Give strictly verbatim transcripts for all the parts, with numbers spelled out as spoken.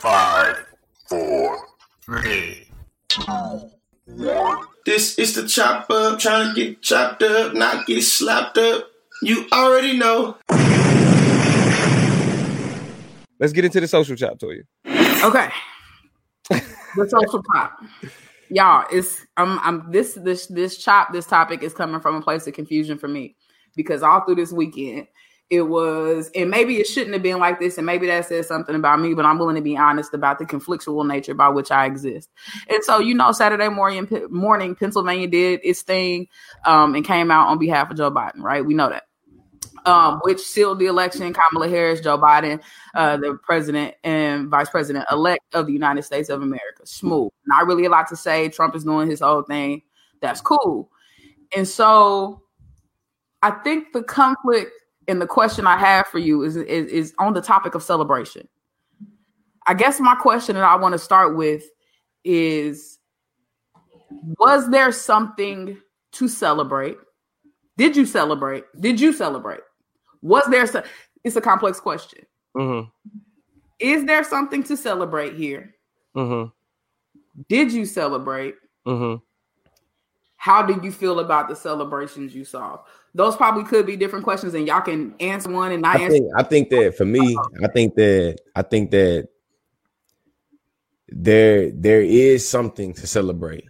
Five, four, three, two, one. This is the chop up, trying to get chopped up, not get slapped up. You already know. Let's get into the social chop, Toya. Okay. The social chop. Y'all, it's um I'm this this this chop, this topic is coming from a place of confusion for me. Because all through this weekend, it was, and maybe it shouldn't have been like this, and maybe that says something about me, but I'm willing to be honest about the conflictual nature by which I exist. And so, you know, Saturday morning, morning Pennsylvania did its thing um, and came out on behalf of Joe Biden, right? We know that. Um, which sealed the election. Kamala Harris, Joe Biden, uh, the president and vice president-elect of the United States of America. Smooth. Not really a lot to say. Trump is doing his whole thing. That's cool. And so I think the conflict and the question I have for you is, is, is on the topic of celebration. I guess my question that I want to start with is, was there something to celebrate? Did you celebrate? Did you celebrate? Was there some, it's a complex question. Mm-hmm. Is there something to celebrate here? Mm-hmm. Did you celebrate? Mm-hmm. How do you feel about the celebrations you saw? Those probably could be different questions, and y'all can answer one and not I think, answer. I think that for me, I think that I think that there there is something to celebrate.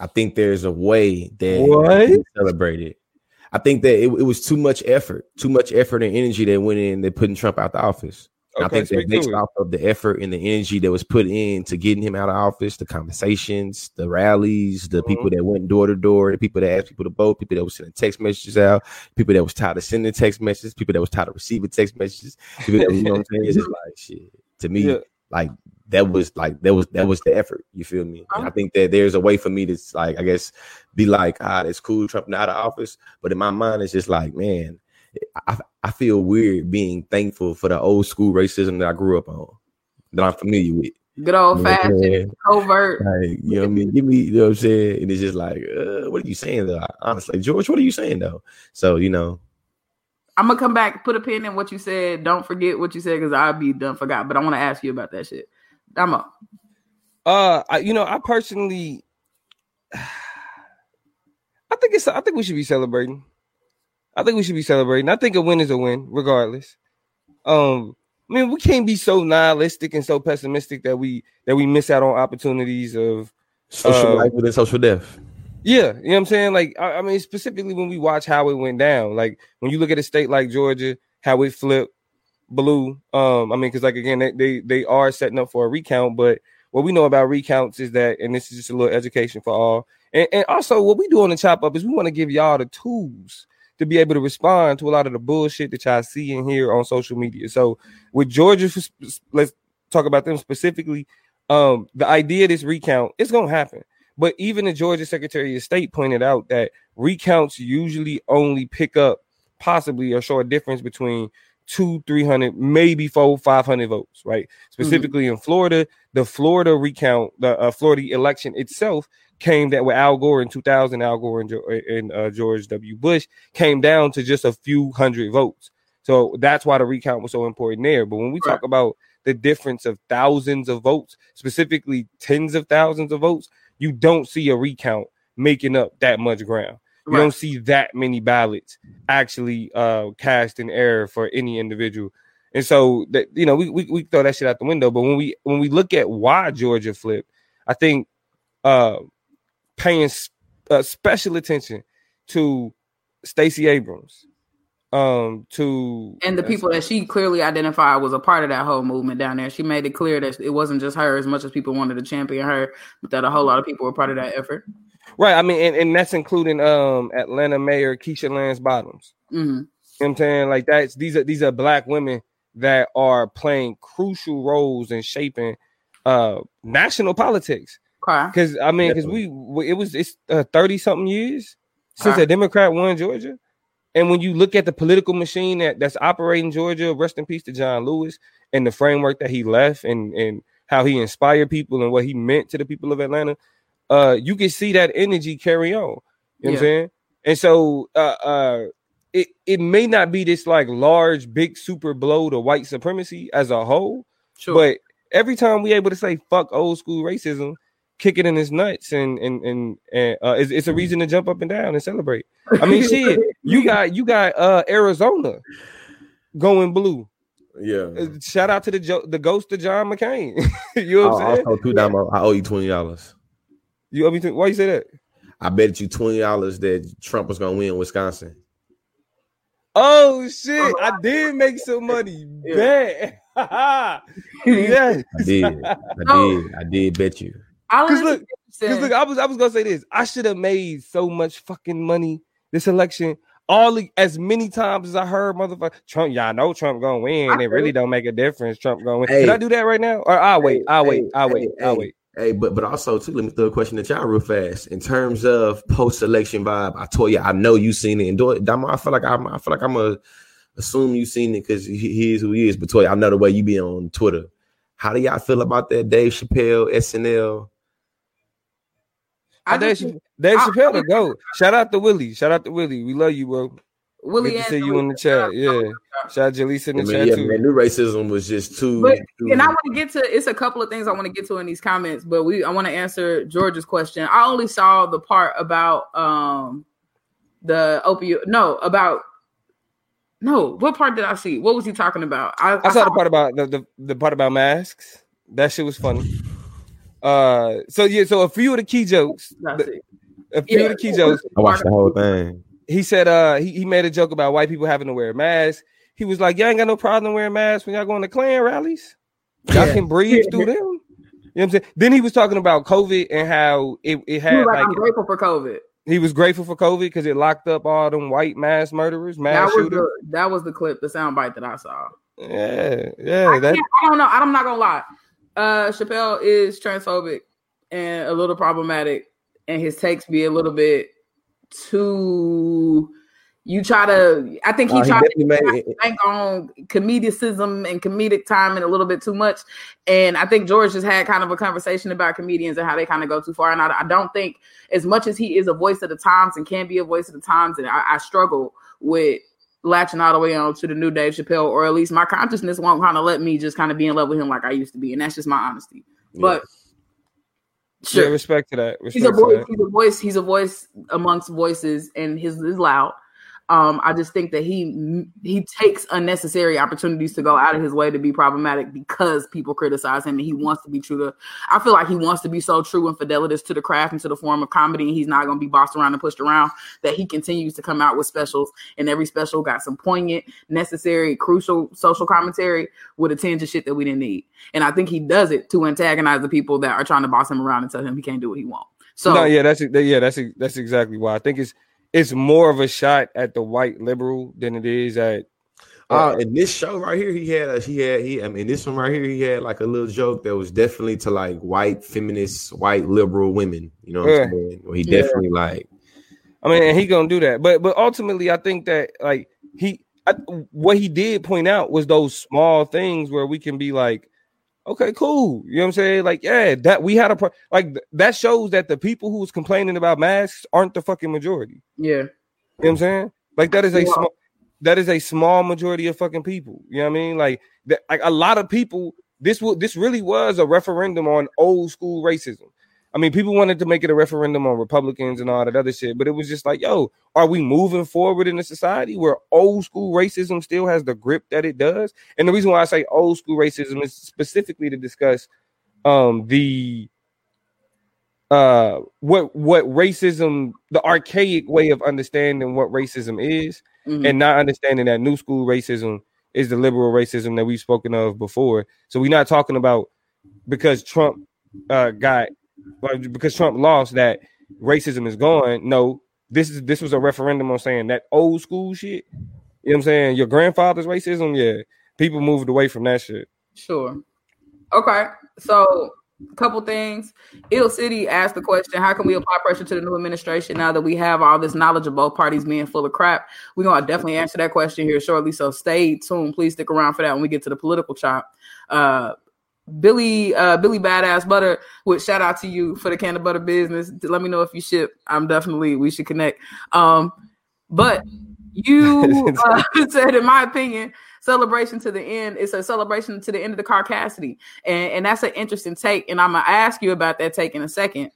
I think there's a way that what? You celebrate it. I think that it, it was too much effort, too much effort and energy that went in. They putting Trump out the office. Okay, I think that based off of the effort and the energy that was put in to getting him out of office, the conversations, the rallies, the mm-hmm. people that went door to door, the people that asked people to vote, people that was sending text messages out, people that was tired of sending text messages, people that was tired of receiving text messages, people that was, you know what I'm saying? It's just like shit. To me, yeah. like that was like that was that was the effort. You feel me? And I think that there's a way for me to like, I guess, be like, ah, that's cool, Trump not out of office. But in my mind, it's just like, man. I, I feel weird being thankful for the old school racism that I grew up on, that I'm familiar with. Good old you know fashioned, covert. Like, you know what I mean? Give me, you know what I'm saying? And it's just like, uh, what are you saying though? Honestly, George, what are you saying though? So, you know. I'm going to come back, put a pin in what you said. Don't forget what you said because I'll be done forgot. But I want to ask you about that shit. I'm up. Uh, I, you know, I personally, I think it's, I think we should be celebrating. I think we should be celebrating. I think a win is a win, regardless. Um, I mean, we can't be so nihilistic and so pessimistic that we that we miss out on opportunities of social uh, life and social death. Yeah, you know what I'm saying? Like, I, I mean, specifically when we watch how it went down. Like, when you look at a state like Georgia, how it flipped blue. Um, I mean, because, like, again, they, they, they are setting up for a recount. But what we know about recounts is that, and this is just a little education for all. And, and also, what we do on the Chop Up is we want to give y'all the tools to be able to respond to a lot of the bullshit that y'all see and hear on social media. So with Georgia, let's talk about them specifically. Um, the idea of this recount, it's going to happen. But even the Georgia Secretary of State pointed out that recounts usually only pick up possibly a short difference between two, three hundred, maybe four, five hundred votes, right? Specifically mm-hmm. in Florida, the Florida recount, the uh, Florida election itself came that with Al Gore in two thousand, Al Gore and, and uh, George W. Bush came down to just a few hundred votes. So that's why the recount was so important there. But when we right. talk about the difference of thousands of votes, specifically tens of thousands of votes, you don't see a recount making up that much ground. You right. don't see that many ballots actually uh, cast in error for any individual. And so, that, you know, we, we we throw that shit out the window. But when we when we look at why Georgia flipped, I think uh, paying uh, special attention to Stacey Abrams, um, to and the people uh, that she clearly identified was a part of that whole movement down there. She made it clear that it wasn't just her, as much as people wanted to champion her, but that a whole lot of people were part of that effort. Right. I mean, and, and that's including um, Atlanta Mayor Keisha Lance Bottoms. Mm-hmm. You know what I'm saying? Like that's these are these are black women that are playing crucial roles in shaping uh, national politics. Because I mean, because we it was it's thirty uh, something years since huh? a Democrat won Georgia, and when you look at the political machine that, that's operating Georgia, rest in peace to John Lewis and the framework that he left, and and how he inspired people and what he meant to the people of Atlanta, uh, you can see that energy carry on. You know yeah. what I'm saying? And so uh, uh, it it may not be this like large, big, super blow to white supremacy as a whole, sure. but every time we able to say fuck old school racism, kick it in his nuts, and and and, and uh, it's, it's a reason to jump up and down and celebrate. I mean, shit, you got you got uh, Arizona going blue. Yeah. Shout out to the jo- the ghost of John McCain. You know what I'm saying? Also, too, Damo, I owe you twenty dollars. You owe me twenty? Why you say that? I bet you twenty dollars that Trump was gonna win Wisconsin. Oh shit! I did make some money. Yeah. Bet. Yes. I did. I did. I did bet you. Because look, because look, I was I was gonna say this. I should have made so much fucking money this election. All the, as many times as I heard, motherfucker, Trump, y'all know Trump gonna win. It really don't make a difference. Trump gonna win. Hey, can I do that right now? Or I'll wait. I'll hey, wait. I'll hey, wait. I'll hey, wait. Hey, but but also too, let me throw a question at y'all real fast. In terms of post-election vibe, I told you, I know you seen it. And do it, Damo, I feel like I'm, I feel like I'm gonna assume you seen it because he, he is who he is. But Toya, I know the way you be on Twitter. How do y'all feel about that Dave Chappelle S N L? I Dave, Chappelle, Dave Chappelle to go. Shout out to Willie. Shout out to Willie. We love you, bro. Willie, good to see you in the chat. Yeah. Shout out to Jaleesa in the I mean, chat yeah, too. Man, new racism was just too. But, too and I want to get to. It's a couple of things I want to get to in these comments, but we. I want to answer George's question. I only saw the part about um the opioid. No, about. No, what part did I see? What was he talking about? I, I, I saw the part about the, the the part about masks. That shit was funny. Uh, so yeah, so a few of the key jokes, the, a few yeah. of the key jokes. I watched the whole thing. He said, uh, he, he made a joke about white people having to wear masks. He was like, y'all ain't got no problem wearing masks when y'all going to Klan rallies. Y'all yeah. can breathe through them. You know what I'm saying? Then he was talking about COVID and how it, it had. He was like, like I'm grateful for COVID. He was grateful for COVID because it locked up all them white mass murderers, mass that was shooters. The, that was the clip, the soundbite that I saw. Yeah, yeah. I, that... I don't know. I'm not gonna lie. Uh, Chappelle is transphobic and a little problematic, and his takes be a little bit too. You try to. I think he uh, tried he to hang on comedicism and comedic timing a little bit too much, and I think George just had kind of a conversation about comedians and how they kind of go too far. And I, I don't think, as much as he is a voice of the times and can be a voice of the times, and I, I struggle with latching all the way on to the new Dave Chappelle, or at least my consciousness won't kind of let me just kind of be in love with him like I used to be, and that's just my honesty. Yeah. But. Sure, yeah, respect to that. Respect he's a voice. That. He's a voice. He's a voice amongst voices, and his is loud. Um, I just think that he he takes unnecessary opportunities to go out of his way to be problematic because people criticize him, and he wants to be true to. I feel like he wants to be so true and fidelitous to the craft and to the form of comedy, and he's not going to be bossed around and pushed around. That he continues to come out with specials, and every special got some poignant, necessary, crucial social commentary with a tinge of shit that we didn't need. And I think he does it to antagonize the people that are trying to boss him around and tell him he can't do what he wants. So no, yeah, that's yeah, that's that's exactly why I think it's. It's more of a shot at the white liberal than it is at. Uh, uh, in this show right here, he had a, he had he. I mean, this one right here, he had like a little joke that was definitely to like white feminists, white liberal women. You know what yeah. I'm saying? Well, he yeah. definitely like. I mean, and he gonna do that, but but ultimately, I think that like he, I, what he did point out was those small things where we can be like, okay, cool. You know what I'm saying? Like, yeah, that we had a pro- like that shows that the people who was complaining about masks aren't the fucking majority. Yeah, you know what I'm saying? Like that is a yeah. small, that is a small majority of fucking people. You know what I mean? Like that, like a lot of people. This will this really was a referendum on old school racism. I mean, people wanted to make it a referendum on Republicans and all that other shit, but it was just like, yo, are we moving forward in a society where old school racism still has the grip that it does? And the reason why I say old school racism is specifically to discuss um, the uh, what what racism, the archaic way of understanding what racism is, mm-hmm. and not understanding that new school racism is the liberal racism that we've spoken of before. So we're not talking about because Trump uh, got Like, because Trump lost that racism is gone. No, this is this was a referendum on saying that old school shit. You know what I'm saying? Your grandfather's racism, yeah. People moved away from that shit. Sure. Okay. So a couple things. Ill City asked the question, how can we apply pressure to the new administration now that we have all this knowledge of both parties being full of crap? We're going to definitely answer that question here shortly. So stay tuned. Please stick around for that when we get to the political chop. Uh Billy, uh, Billy Badass Butter, would shout out to you for the can of butter business. Let me know if you ship. I'm definitely, we should connect. Um, but you uh, said, in my opinion, celebration to the end. It's a celebration to the end of the Caucasity. And, and that's an interesting take. And I'm going to ask you about that take in a second.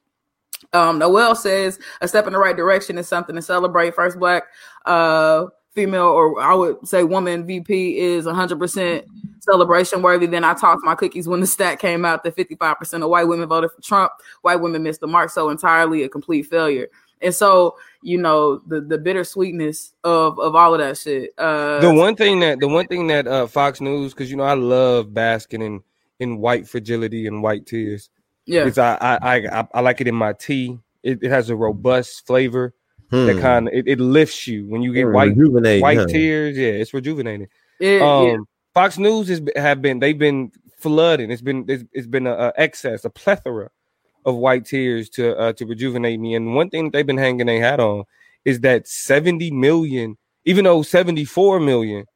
Um, Noel says a step in the right direction is something to celebrate. First black uh, female, or I would say woman V P, is one hundred percent celebration worthy. Then I tossed my cookies when the stat came out that fifty-five percent of white women voted for Trump. White women missed the mark so entirely, a complete failure. And so, you know, the, the bittersweetness of, of all of that shit. Uh, the one thing that the one thing that uh, Fox News, because, you know, I love basking in, in white fragility and white tears. Yeah, it's, I, I I I like it in my tea. It, it has a robust flavor hmm. that kind of it, it lifts you when you get You're white white huh? tears. Yeah, it's rejuvenating. It, um, yeah. Fox News has have been they've been flooding. It's been it's, it's been a, a excess, a plethora of white tears to uh, to rejuvenate me. And one thing that they've been hanging their hat on is that seventy million, even though seventy-four million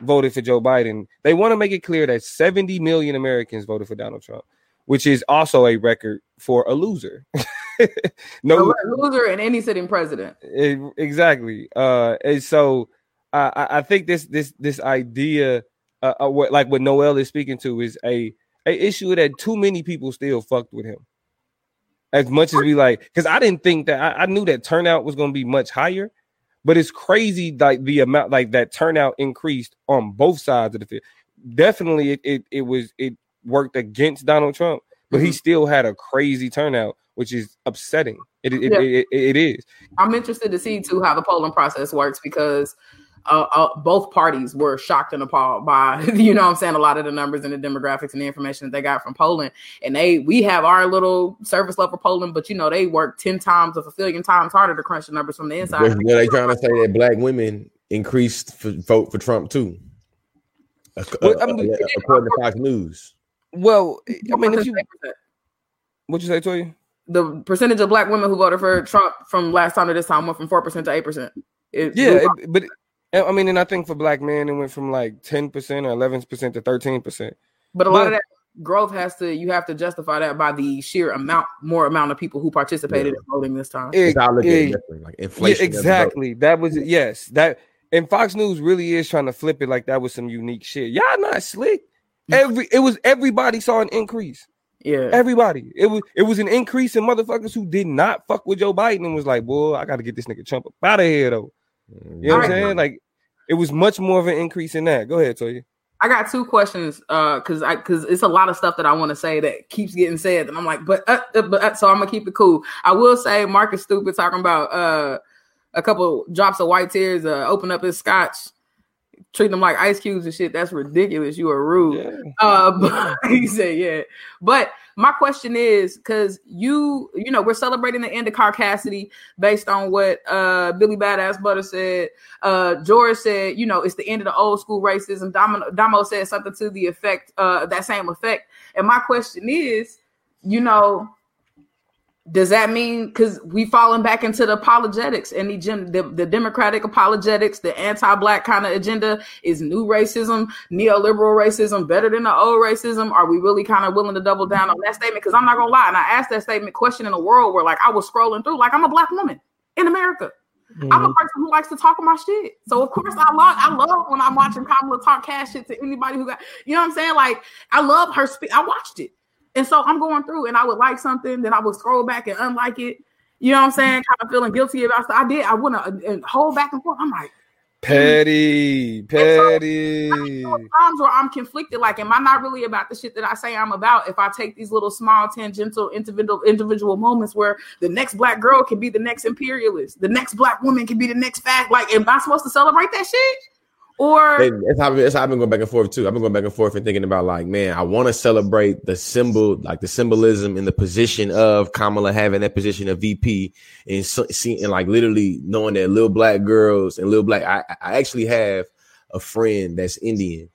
voted for Joe Biden, they want to make it clear that seventy million Americans voted for Donald Trump, which is also a record for a loser. No, a loser and any sitting president. It, exactly. Uh, and so I, I think this this this idea, uh, uh, what, like what Noel is speaking to, is a, a issue that too many people still fucked with him. As much as we like, because I didn't think that I, I knew that turnout was going to be much higher, but it's crazy like the amount like that turnout increased on both sides of the field. Definitely, it it, it was it. worked against Donald Trump, but mm-hmm. he still had a crazy turnout, which is upsetting. It it, yeah. it, it, it is. I'm interested to see, too, how the polling process works, because uh, uh, both parties were shocked and appalled by, you know what I'm saying, a lot of the numbers and the demographics and the information that they got from polling. And they we have our little service level polling, but, you know, they work ten times or a billion times harder to crunch the numbers from the inside. Well, yeah, they trying to say that black women increased for, vote for Trump, too, well, uh, I mean, according to Fox News. Well, I mean, if you, what'd you say, Toya? The percentage of black women who voted for Trump from last time to this time went from four percent to eight percent. Yeah, it, but I mean, and I think for black men, it went from like ten percent or eleven percent to thirteen percent. But a lot but, of that growth has to you have to justify that by the sheer amount, more amount of people who participated yeah. in voting this time. It, it, like inflation. Yeah, exactly. That was yes. That and Fox News really is trying to flip it like that was some unique shit. Y'all not slick. Every it was everybody saw an increase. Yeah, everybody. It was it was an increase in motherfuckers who did not fuck with Joe Biden and was like, "Boy, I got to get this nigga Trump up out of here, though." You know All what I'm right. saying? Like, it was much more of an increase in that. Go ahead, Toya. I got two questions because uh, I because it's a lot of stuff that I want to say that keeps getting said, and I'm like, but uh, uh, but uh, so I'm gonna keep it cool. I will say, Mark is stupid talking about uh, a couple drops of white tears. Uh, open up his scotch. Treat them like ice cubes and shit. That's ridiculous. You are rude. Yeah. Uh, but he said, yeah. But my question is, because you, you know, we're celebrating the end of Caucasity based on what uh, Billy Badass Butter said. Uh, George said, you know, it's the end of the old school racism. Domino, Damo said something to the effect, uh, that same effect. And my question is, you know, does that mean because we fallen back into the apologetics and the, the the democratic apologetics, the anti-black kind of agenda is new racism, neoliberal racism, better than the old racism? Are we really kind of willing to double down on that statement? Because I'm not gonna lie, and I asked that statement question in a world where, like, I was scrolling through, like, I'm a black woman in America. Mm-hmm. I'm a person who likes to talk my shit, so of course I love I love when I'm watching Kamala talk cash shit to anybody who got, you know what I'm saying? Like, I love her speech. I watched it. And so I'm going through and I would like something, then I would scroll back and unlike it. You know what I'm saying? Kind of feeling guilty about stuff. I did. I want to hold back and forth. I'm like, petty, petty. So, I mean, there are times where I'm conflicted. Like, am I not really about the shit that I say I'm about if I take these little small tangential individual individual moments where the next black girl can be the next imperialist, the next black woman can be the next fag? Like, am I supposed to celebrate that shit? Or it's how, it's how I've been going back and forth too. I've been going back and forth and thinking about, like, man, I want to celebrate the symbol, like the symbolism and the position of Kamala having that position of V P and so, seeing, and like literally knowing that little black girls and little black. I, I actually have a friend that's Indian,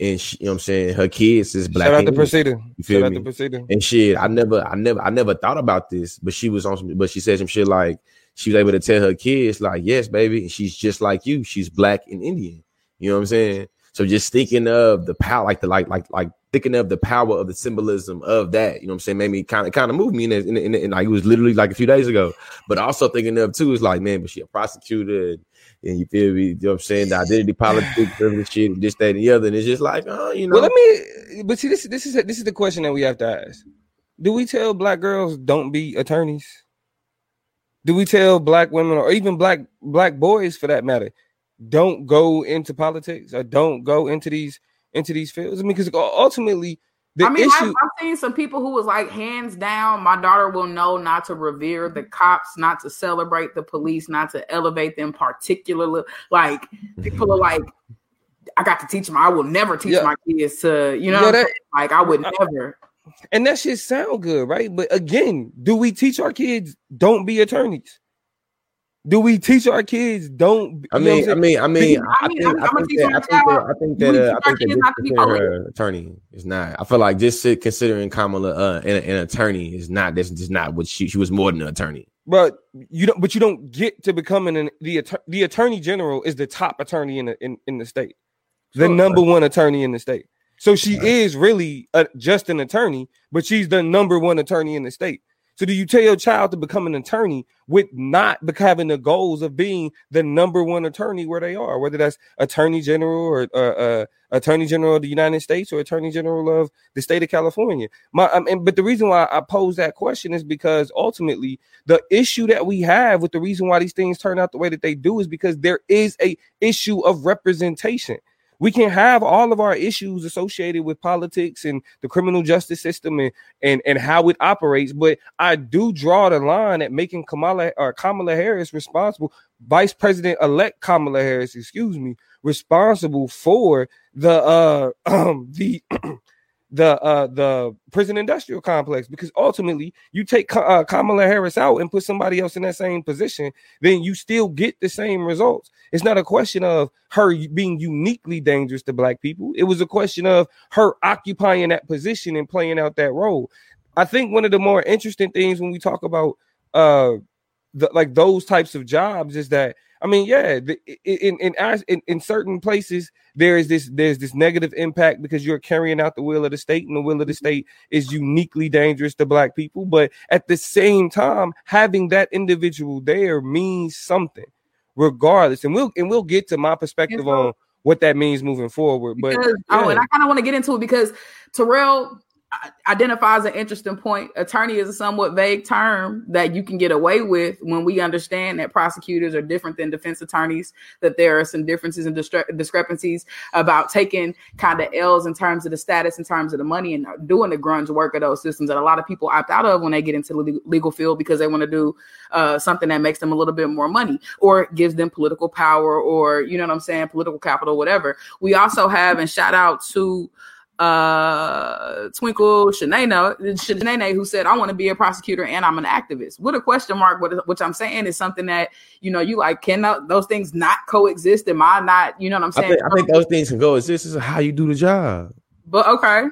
and she, you know what I'm saying, her kids is black. Shout out to Procedure. You feel Shout me? Out to Procedure. And shit, I never, I never, I never thought about this, but she was on some, but she said some shit like, she was able to tell her kids, like, yes, baby, and she's just like you. She's black and Indian. You know what I'm saying? So just thinking of the power, like the like, like, like thinking of the power of the symbolism of that. You know what I'm saying? Made me kind of, kind of moved me in, in, in, in, like it was literally like a few days ago. But also thinking of too is like, man, but she a prosecutor, and and you feel me, you know what I'm saying, the identity politics, privilege shit, this, that, and the other. And it's just like, oh, you know. Well, let me, but see, this, this is this is the question that we have to ask. Do we tell black girls don't be attorneys? Do we tell black women or even black black boys, for that matter, don't go into politics or don't go into these into these fields? I mean, because ultimately, the I mean, issue... I've, I've seen some people who was like, hands down, my daughter will know not to revere the cops, not to celebrate the police, not to elevate them particularly. Like, people are like, I got to teach them. I will never teach yeah. my kids to, you know, yeah, that, like I would I, never. And that shit sound good, right? But again, do we teach our kids don't be attorneys? Do we teach our kids don't? I mean, you know I mean, I mean, I mean, I think that I think that I think that her attorney is not. I feel like just considering Kamala uh, an, an attorney is not. That's just not what she. She was more than an attorney. But you don't. But you don't get to becoming an the the attorney general is the top attorney in the in, in the state, the sure. number one attorney in the state. So she right. is really a, just an attorney, but she's the number one attorney in the state. So do you tell your child to become an attorney with not having the goals of being the number one attorney where they are, whether that's attorney general or uh, uh, attorney general of the United States or attorney general of the state of California? My, I mean, but the reason why I pose that question is because ultimately the issue that we have with the reason why these things turn out the way that they do is because there is a issue of representation. We can have all of our issues associated with politics and the criminal justice system and, and, and how it operates. But I do draw the line at making Kamala or Kamala Harris responsible, Vice President-elect Kamala Harris, excuse me, responsible for the uh, um, the the uh, the prison industrial complex. Because ultimately, you take uh, Kamala Harris out and put somebody else in that same position, then you still get the same results. It's not a question of her being uniquely dangerous to black people. It was a question of her occupying that position and playing out that role. I think one of the more interesting things when we talk about uh, the, like those types of jobs is that, I mean, yeah, the, in, in in in certain places there is this there's this negative impact because you're carrying out the will of the state, and the will of the state is uniquely dangerous to black people. But at the same time, having that individual there means something, regardless. And we'll and we'll get to my perspective so, on what that means moving forward. But because, yeah. oh, and I kind of want to get into it because Terrell identifies an interesting point. Attorney is a somewhat vague term that you can get away with when we understand that prosecutors are different than defense attorneys, that there are some differences and distre- discrepancies about taking kind of L's in terms of the status, in terms of the money, and doing the grunge work of those systems that a lot of people opt out of when they get into the legal field because they want to do uh, something that makes them a little bit more money or gives them political power or, you know what I'm saying, political capital, whatever. We also have, and shout out to Uh, Twinkle Shanae, Shanae, who said, I want to be a prosecutor and I'm an activist. What a question mark, what, which I'm saying is something that, you know, you like, can those things not coexist? Am I not, you know what I'm saying? I think, I think those things can coexist. This is how you do the job. But okay.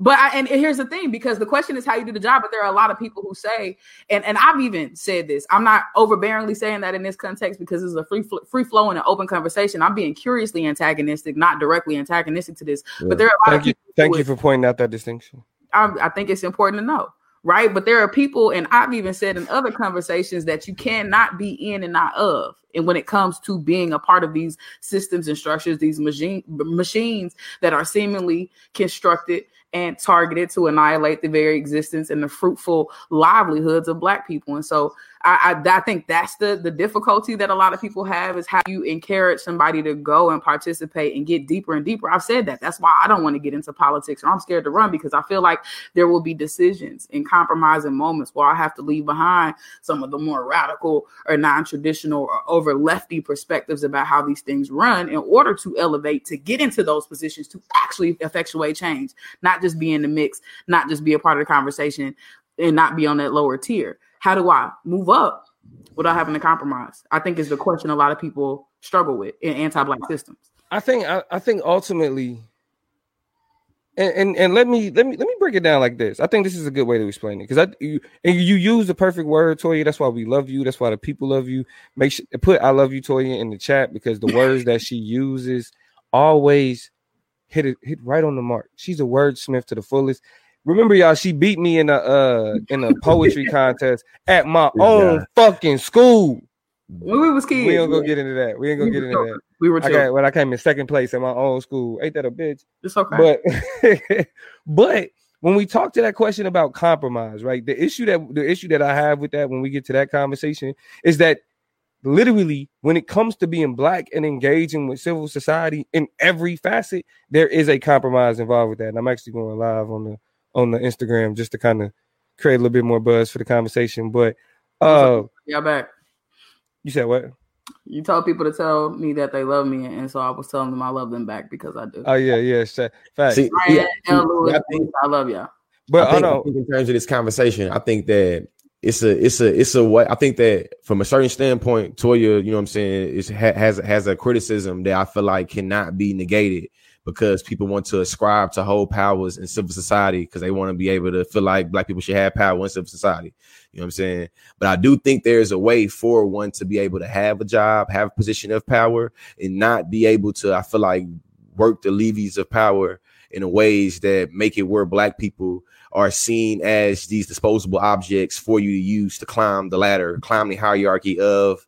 But I, and here's the thing, because the question is how you do the job, but there are a lot of people who say, and, and I've even said this, I'm not overbearingly saying that in this context because this is a free free flow and an open conversation. I'm being curiously antagonistic, not directly antagonistic to this, yeah. but there are a lot thank of people. You, thank you for pointing out that distinction. I, I think it's important to know, right? But there are people, and I've even said in other conversations that you cannot be in and not of. And when it comes to being a part of these systems and structures, these machine, machines that are seemingly constructed and targeted to annihilate the very existence and the fruitful livelihoods of black people. And so I, I, I think that's the, the difficulty that a lot of people have is how you encourage somebody to go and participate and get deeper and deeper. I've said that. That's why I don't want to get into politics or I'm scared to run because I feel like there will be decisions and compromising moments where I have to leave behind some of the more radical or non-traditional or over lefty perspectives about how these things run in order to elevate, to get into those positions, to actually effectuate change, not just be in the mix, not just be a part of the conversation and not be on that lower tier. How do I move up without having to compromise? I think is the question a lot of people struggle with in anti-black systems. I think I, I think ultimately, and, and and let me let me let me break it down like this. I think this is a good way to explain it because I you, and you use the perfect word, Toya. That's why we love you. That's why the people love you. Make sure put I love you, Toya, in the chat because the words that she uses always hit it hit right on the mark. She's a wordsmith to the fullest. Remember, y'all, she beat me in a uh, in a poetry contest at my own yeah. fucking school. When we was kids, we ain't gonna get into that. We ain't gonna we get into children. that. We were children. I got, when I came in second place in my own school. Ain't that a bitch? It's okay. But but when we talk to that question about compromise, right? The issue that the issue that I have with that when we get to that conversation is that literally when it comes to being black and engaging with civil society in every facet, there is a compromise involved with that. And I'm actually going live on the on the Instagram just to kind of create a little bit more buzz for the conversation. But uh, y'all back. You said what? You told people to tell me that they love me, and so I was telling them I love them back because I do. Oh yeah, yeah, facts. See, yeah, L. Lewis, I, think, I love y'all. But I, think, I, know. I think in terms of this conversation, I think that it's a, it's a, it's a way. I think that from a certain standpoint, Toya, you know what I'm saying, is has has a criticism that I feel like cannot be negated because people want to ascribe to whole powers in civil society because they want to be able to feel like black people should have power in civil society. You know what I'm saying? But I do think there's a way for one to be able to have a job, have a position of power, and not be able to, I feel like, work the levees of power in ways that make it where black people are seen as these disposable objects for you to use to climb the ladder, climb the hierarchy of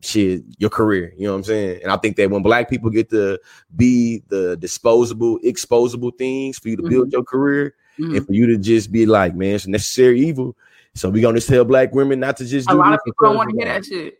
shit, your career. You know what I'm saying? And I think that when black people get to be the disposable, exposable things for you to mm-hmm. build your career mm-hmm. and for you to just be like, man, it's necessary evil. So we're going to tell black women not to just do a lot of people don't want to hear that shit.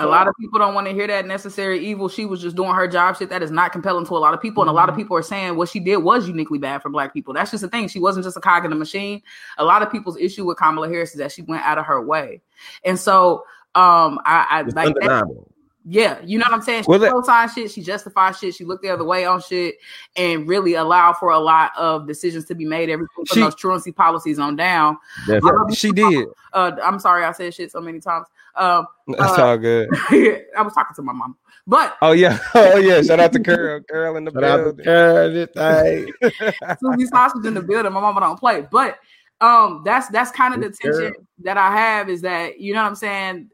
A lot of people don't want to hear that necessary evil. She was just doing her job shit. That is not compelling to a lot of people. And a lot of people are saying what she did was uniquely bad for black people. That's just the thing. She wasn't just a cog in the machine. A lot of people's issue with Kamala Harris is that she went out of her way. And so um, I, I like that. Yeah, you know what I'm saying? She co-signed shit, she justified shit, she looked the other way on shit, and really allowed for a lot of decisions to be made, everything from she, those truancy policies on down. Right. She did. Uh, I'm sorry I said shit so many times. Um, That's uh, all good. I was talking to my mom. But oh yeah, oh yeah. Shout out to Curl, Curl in the building. Curl, Susie Sausage in the building. My mama don't play, but. Um, that's that's kind of the tension that I have is that, you know what I'm saying?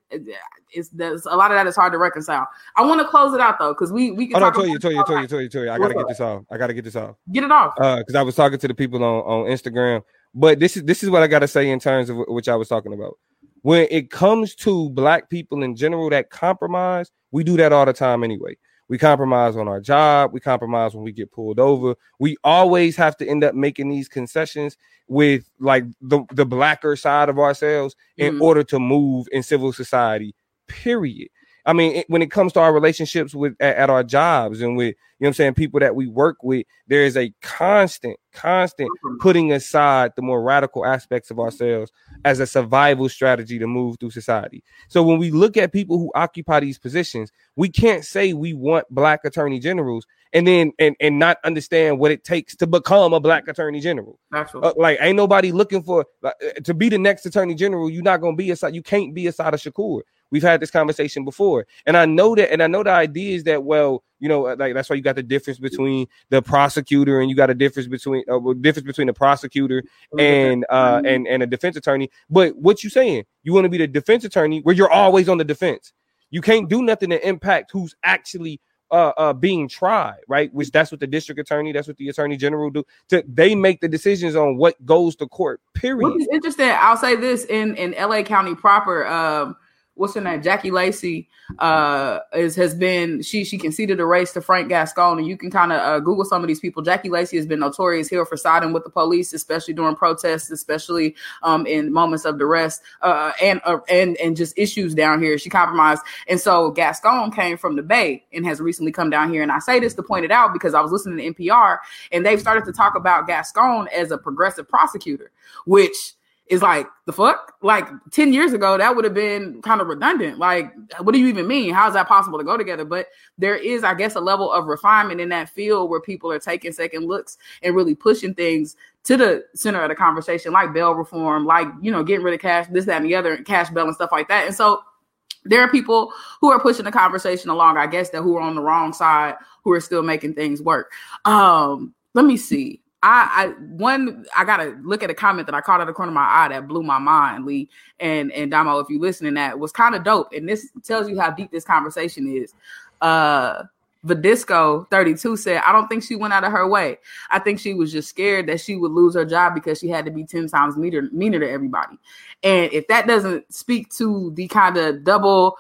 It's there's a lot of that is hard to reconcile. I want to close it out though, because we we can. Oh, no, tell you, tell you, tell you, tell you, tell you. I gotta get this off. I gotta get this off. Get it off. Uh, because I was talking to the people on, on Instagram, but this is this is what I gotta say in terms of which I was talking about. When it comes to black people in general that compromise, we do that all the time anyway. We compromise on our job. We compromise when we get pulled over. We always have to end up making these concessions with like the, the blacker side of ourselves in mm-hmm. order to move in civil society, period. I mean, it, when it comes to our relationships with at, at our jobs and with, you know what I'm saying, people that we work with, there is a constant, constant mm-hmm. putting aside the more radical aspects of ourselves as a survival strategy to move through society. So when we look at people who occupy these positions, we can't say we want black attorney generals and then and, and not understand what it takes to become a black attorney general. Uh, like ain't nobody looking for like, to be the next attorney general. You're not going to be a side. You can't be a side of Shakur. We've had this conversation before. And I know that and I know the idea is that, well, you know, like that's why you got the difference between the prosecutor and you got a difference between a uh, difference between the prosecutor and uh, and, and a defense attorney. But what you saying? You want to be the defense attorney where you're always on the defense. You can't do nothing to impact who's actually uh, uh, being tried. Right. Which that's what the district attorney. That's what the attorney general do. To, they make the decisions on what goes to court, period. Which is interesting. I'll say this in, in L A County proper. Um, What's her name? Jackie Lacey uh, is has been she she conceded a race to Frank Gascon, and you can kind of uh, Google some of these people. Jackie Lacey has been notorious here for siding with the police, especially during protests, especially um, in moments of duress uh, and uh, and and just issues down here. She compromised, and so Gascon came from the Bay and has recently come down here. And I say this to point it out because I was listening to N P R, and they've started to talk about Gascon as a progressive prosecutor, which. Is like the fuck? Like ten years ago, that would have been kind of redundant. Like, what do you even mean? How is that possible to go together? But there is, I guess, a level of refinement in that field where people are taking second looks and really pushing things to the center of the conversation, like bail reform, like, you know, getting rid of cash, this, that, and the other, cash bail and stuff like that. And so there are people who are pushing the conversation along, I guess, that who are on the wrong side, who are still making things work. Um, let me see. I, I one I gotta look at a comment that I caught out of the corner of my eye that blew my mind, Lee and and Damo. If you listening, that was kind of dope, and this tells you how deep this conversation is. Uh, Vadisco thirty-two said, "I don't think she went out of her way. I think she was just scared that she would lose her job because she had to be ten times meaner meaner to everybody. And if that doesn't speak to the kind of double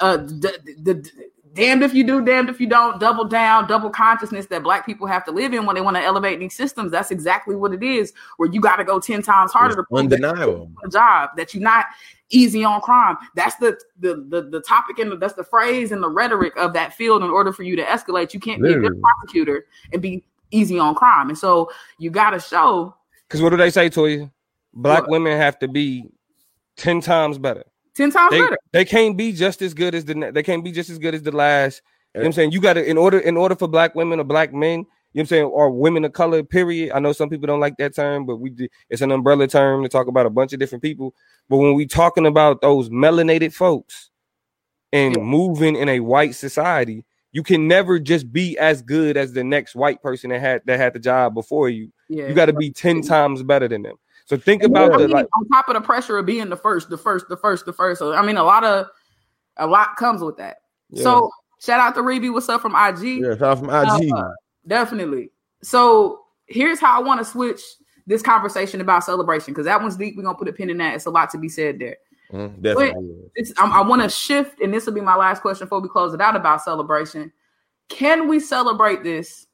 uh, the, the, the damned if you do, damned if you don't, double down, double consciousness that black people have to live in when they want to elevate these systems. That's exactly what it is, where you got to go ten times harder to undeniable a job, that you're not easy on crime. That's the the the, the topic, and that's the phrase and the rhetoric of that field in order for you to escalate. You can't Literally. be a good prosecutor and be easy on crime. And so you got to show. Because what do they say to you? Black what? women have to be ten times better. Ten times they, better. They can't be just as good as the. They can't be just as good as the last. You know what I'm saying? You got to in order in order for black women or black men. You know what I'm saying? Or women of color. Period. I know some people don't like that term, but we it's an umbrella term to talk about a bunch of different people. But when we talking about those melanated folks and yeah. moving in a white society, you can never just be as good as the next white person that had that had the job before you. Yeah. You got to be ten times better than them. So think and about I mean, the like, on top of the pressure of being the first, the first, the first, the first. So I mean, a lot of a lot comes with that. Yeah. So shout out to Reby. What's up from I G? Yeah, shout out from I G. Uh, definitely. So here's how I want to switch this conversation about celebration, because that one's deep. We're gonna put a pin in that. It's a lot to be said there. Mm, definitely. It's, I, I want to shift, and this will be my last question before we close it out about celebration. Can we celebrate this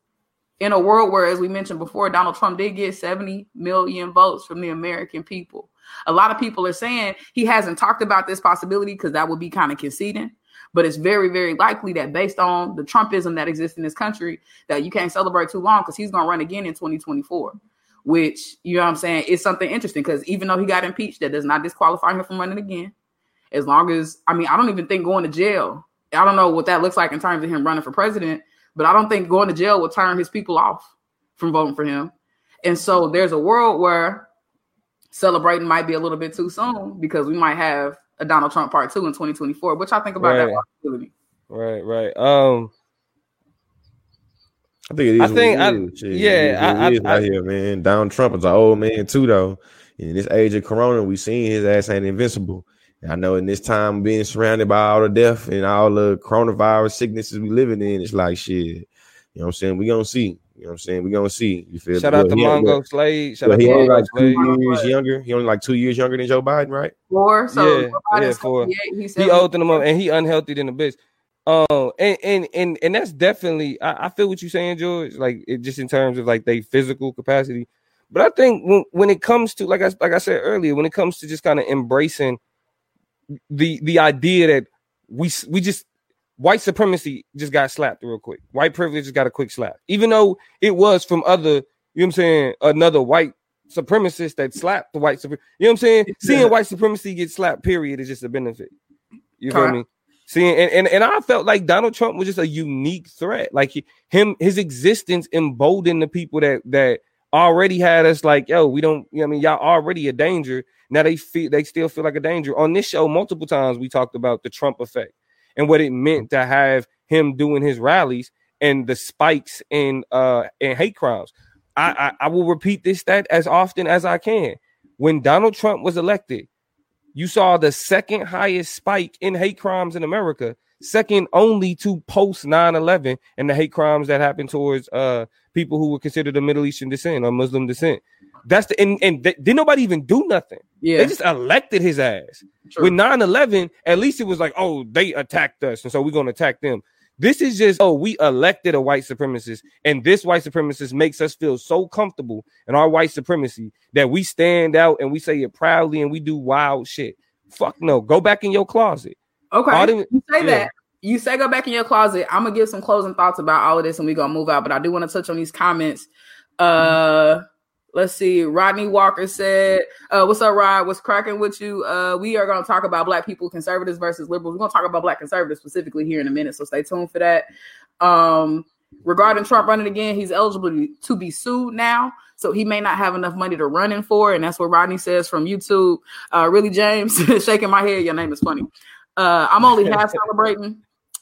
in a world where, as we mentioned before, Donald Trump did get seventy million votes from the American people? A lot of people are saying he hasn't talked about this possibility because that would be kind of conceding. But it's very, very likely that based on the Trumpism that exists in this country, that you can't celebrate too long because he's going to run again in twenty twenty-four, which, you know what I'm saying, is something interesting, because even though he got impeached, that does not disqualify him from running again. As long as, I mean, I don't even think going to jail, I don't know what that looks like in terms of him running for president, but I don't think going to jail will turn his people off from voting for him. And so there's a world where celebrating might be a little bit too soon, because we might have a Donald Trump part two in twenty twenty-four, which I think about right. that possibility. Right, right. Um, I think it is. I think, I, is. yeah. I, I, is I, out I, here, man. Donald Trump is an old man too, though. In this age of Corona, we seen his ass ain't invincible. I know in this time being surrounded by all the death and all the coronavirus sicknesses we living in, it's like shit. You know what I'm saying? We gonna see. You know what I'm saying? We gonna see. You feel? Shout out to Mongo Slade. Shout out to Mongo like Slade. Two years younger. He only like two years younger than Joe Biden, right? Four. So yeah, yeah, four. He, he old than him, and he unhealthy than a bitch. Um, and and and and that's definitely. I, I feel what you're saying, George. Like it, just in terms of like their physical capacity, but I think when when it comes to like I like I said earlier, when it comes to just kind of embracing the the idea that we we just white supremacy just got slapped real quick. White privilege just got a quick slap, even though it was from other, you know what I'm saying, another white supremacist that slapped the white supremacist. You know what I'm saying? Yeah. Seeing white supremacy get slapped, period, is just a benefit. You know what I mean? Seeing and, and and I felt like Donald Trump was just a unique threat. Like he, him, his existence emboldened the people that that already had us like, yo, we don't, you know what I mean, y'all already a danger. Now they feel they still feel like a danger. On this show, multiple times we talked about the Trump effect and what it meant to have him doing his rallies and the spikes in uh in hate crimes. I, I I will repeat this stat as often as I can. When Donald Trump was elected, you saw the second highest spike in hate crimes in America, second only to post nine eleven and the hate crimes that happened towards uh people who were considered of Middle Eastern descent or Muslim descent. That's the and, and they, did nobody even do nothing? Yeah, they just elected his ass. True. With nine eleven, at least it was like, oh, they attacked us, and so we're gonna attack them. This is just, oh, we elected a white supremacist, and this white supremacist makes us feel so comfortable in our white supremacy that we stand out and we say it proudly and we do wild shit. Fuck no, go back in your closet. Okay, them, you say yeah. that. You say go back in your closet. I'm gonna give some closing thoughts about all of this, and we're gonna move out. But I do want to touch on these comments. Uh. Mm-hmm. Let's see. Rodney Walker said, uh, what's up, Rod? What's cracking with you? Uh, we are going to talk about black people, conservatives versus liberals. We're going to talk about black conservatives specifically here in a minute, so stay tuned for that. Um, regarding Trump running again, he's eligible to be sued now, so he may not have enough money to run in for, and that's what Rodney says from YouTube. Uh, really, James? Shaking my head. Your name is funny. Uh, I'm only half celebrating.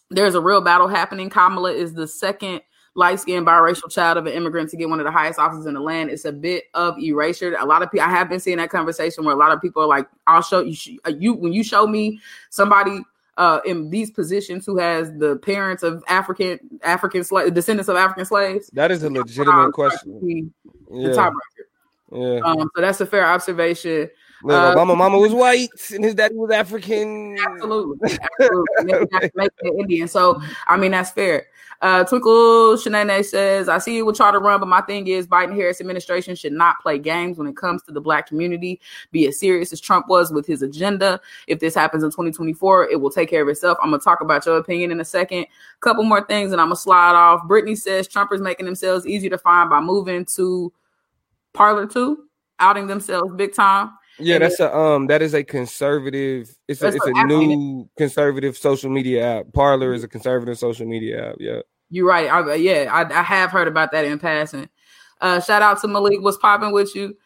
There's a real battle happening. Kamala is the second light-skinned biracial child of an immigrant to get one of the highest offices in the land. It's a bit of erasure. A lot of people, I have been seeing that conversation where a lot of people are like, I'll show you, you when you show me somebody uh, in these positions who has the parents of African, African slaves, descendants of African slaves. That is a legitimate question. The yeah. top record. Yeah. Um, so that's a fair observation. Look, um, Obama mama was white and his daddy was African. Absolutely. Absolutely. Indian. So, I mean, that's fair. Uh, Twinkle Shanane says, I see you would try to run, but my thing is Biden-Harris administration should not play games when it comes to the black community. Be as serious as Trump was with his agenda. If this happens in twenty twenty-four, it will take care of itself. I'm going to talk about your opinion in a second. Couple more things and I'm going to slide off. Brittany says Trumpers making themselves easier to find by moving to Parlor two, outing themselves big time. Yeah, and that's it, a um, that is a conservative. It's a, it's a new conservative social media app. Parler is a conservative social media app. Yeah, you're right. I, yeah, I, I have heard about that in passing. Uh, shout out to Malik. What's popping with you?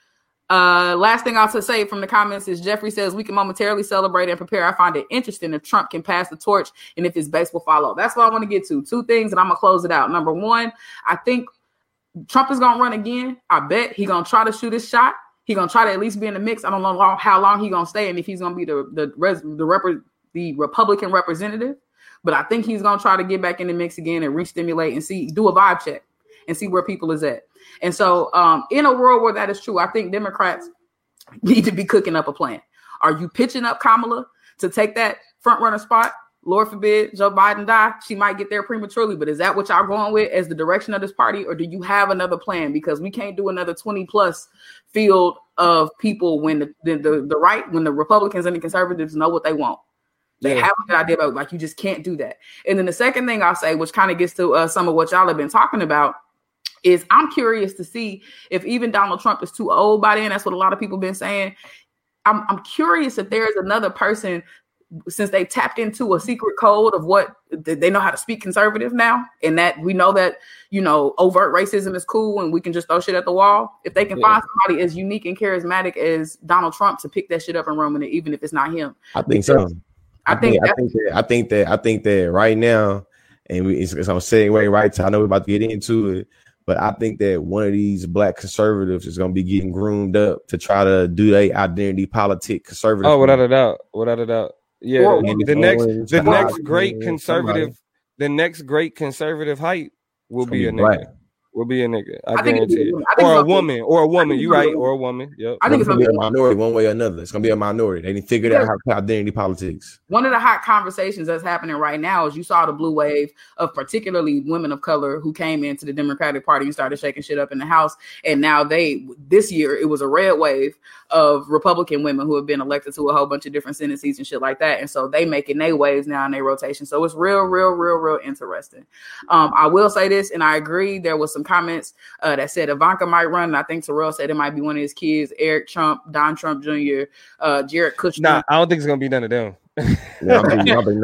Uh, last thing I'll to say from the comments is Jeffrey says we can momentarily celebrate and prepare. I find it interesting if Trump can pass the torch and if his base will follow. That's what I want to get to. Two things, and I'm gonna close it out. Number one, I think Trump is gonna run again. I bet he's gonna try to shoot his shot. He's going to try to at least be in the mix. I don't know long, how long he's going to stay and if he's going to be the the res, the, rep, the Republican representative. But I think he's going to try to get back in the mix again and re-stimulate and see, do a vibe check and see where people is at. And so um, in a world where that is true, I think Democrats need to be cooking up a plan. Are you pitching up Kamala to take that front runner spot? Lord forbid Joe Biden die. She might get there prematurely, but is that what y'all going with as the direction of this party? Or do you have another plan? Because we can't do another twenty plus field of people when the, the, the, the right, when the Republicans and the conservatives know what they want. They yeah. have a good idea about, like, you just can't do that. And then the second thing I'll say, which kind of gets to uh, some of what y'all have been talking about, is I'm curious to see if even Donald Trump is too old by then. That's what a lot of people been saying. I'm, I'm curious if there is another person, since they tapped into a secret code of what they know how to speak conservative now, and that we know that, you know, overt racism is cool and we can just throw shit at the wall. If they can yeah. find somebody as unique and charismatic as Donald Trump to pick that shit up and run with it, even if it's not him. I think so. I think, I think, that, I think that, I think that right now, and we, it's, it's I'm segue right to, I know we're about to get into it, but I think that one of these black conservatives is going to be getting groomed up to try to do their identity politic conservative. Oh, without a doubt. Without a doubt. Yeah, well, the next, the next great conservative, the next great conservative hype will be a nigga. Will be a nigga. I, I guarantee it. it. I or, a like woman, it. or a woman, or a woman. You right? Or a woman. Yep. I think it's, it's gonna, gonna be, be a minority one way or another. It's gonna be a minority. They didn't figure yeah. out how to identity politics. One of the hot conversations that's happening right now is you saw the blue wave of particularly women of color who came into the Democratic Party and started shaking shit up in the House, and now they this year it was a red wave of Republican women who have been elected to a whole bunch of different Senate seats and shit like that, and so they making their waves now in their rotation. So it's real, real, real, real interesting. Um, I will say this, and I agree. There was some comments uh, that said Ivanka might run, and I think Terrell said it might be one of his kids, Eric Trump, Don Trump Junior, uh, Jared Kushner. Nah, I don't think it's gonna be none of them. Yeah, I don't think it's gonna be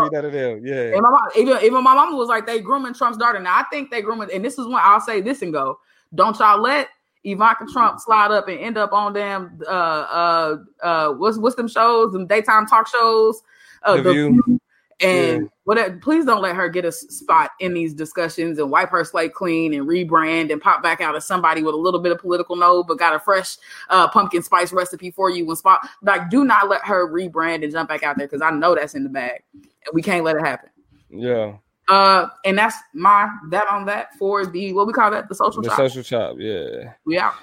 none of them. Yeah. And my mom, even, even my mama was like, they grooming Trump's daughter. Now I think they grooming, and this is when I'll say this and go, don't y'all let Ivanka Trump slide up and end up on them. Uh, uh, uh, what's what's them shows? Them daytime talk shows. Uh, the the View. View. And yeah. whatever, please don't let her get a spot in these discussions and wipe her slate clean and rebrand and pop back out as somebody with a little bit of political node, but got a fresh uh, pumpkin spice recipe for you. When spot like, do not let her rebrand and jump back out there because I know that's in the bag and we can't let it happen. Yeah. Uh, and that's my that on that for the what we call that the social the chop. social chop. Yeah. We out.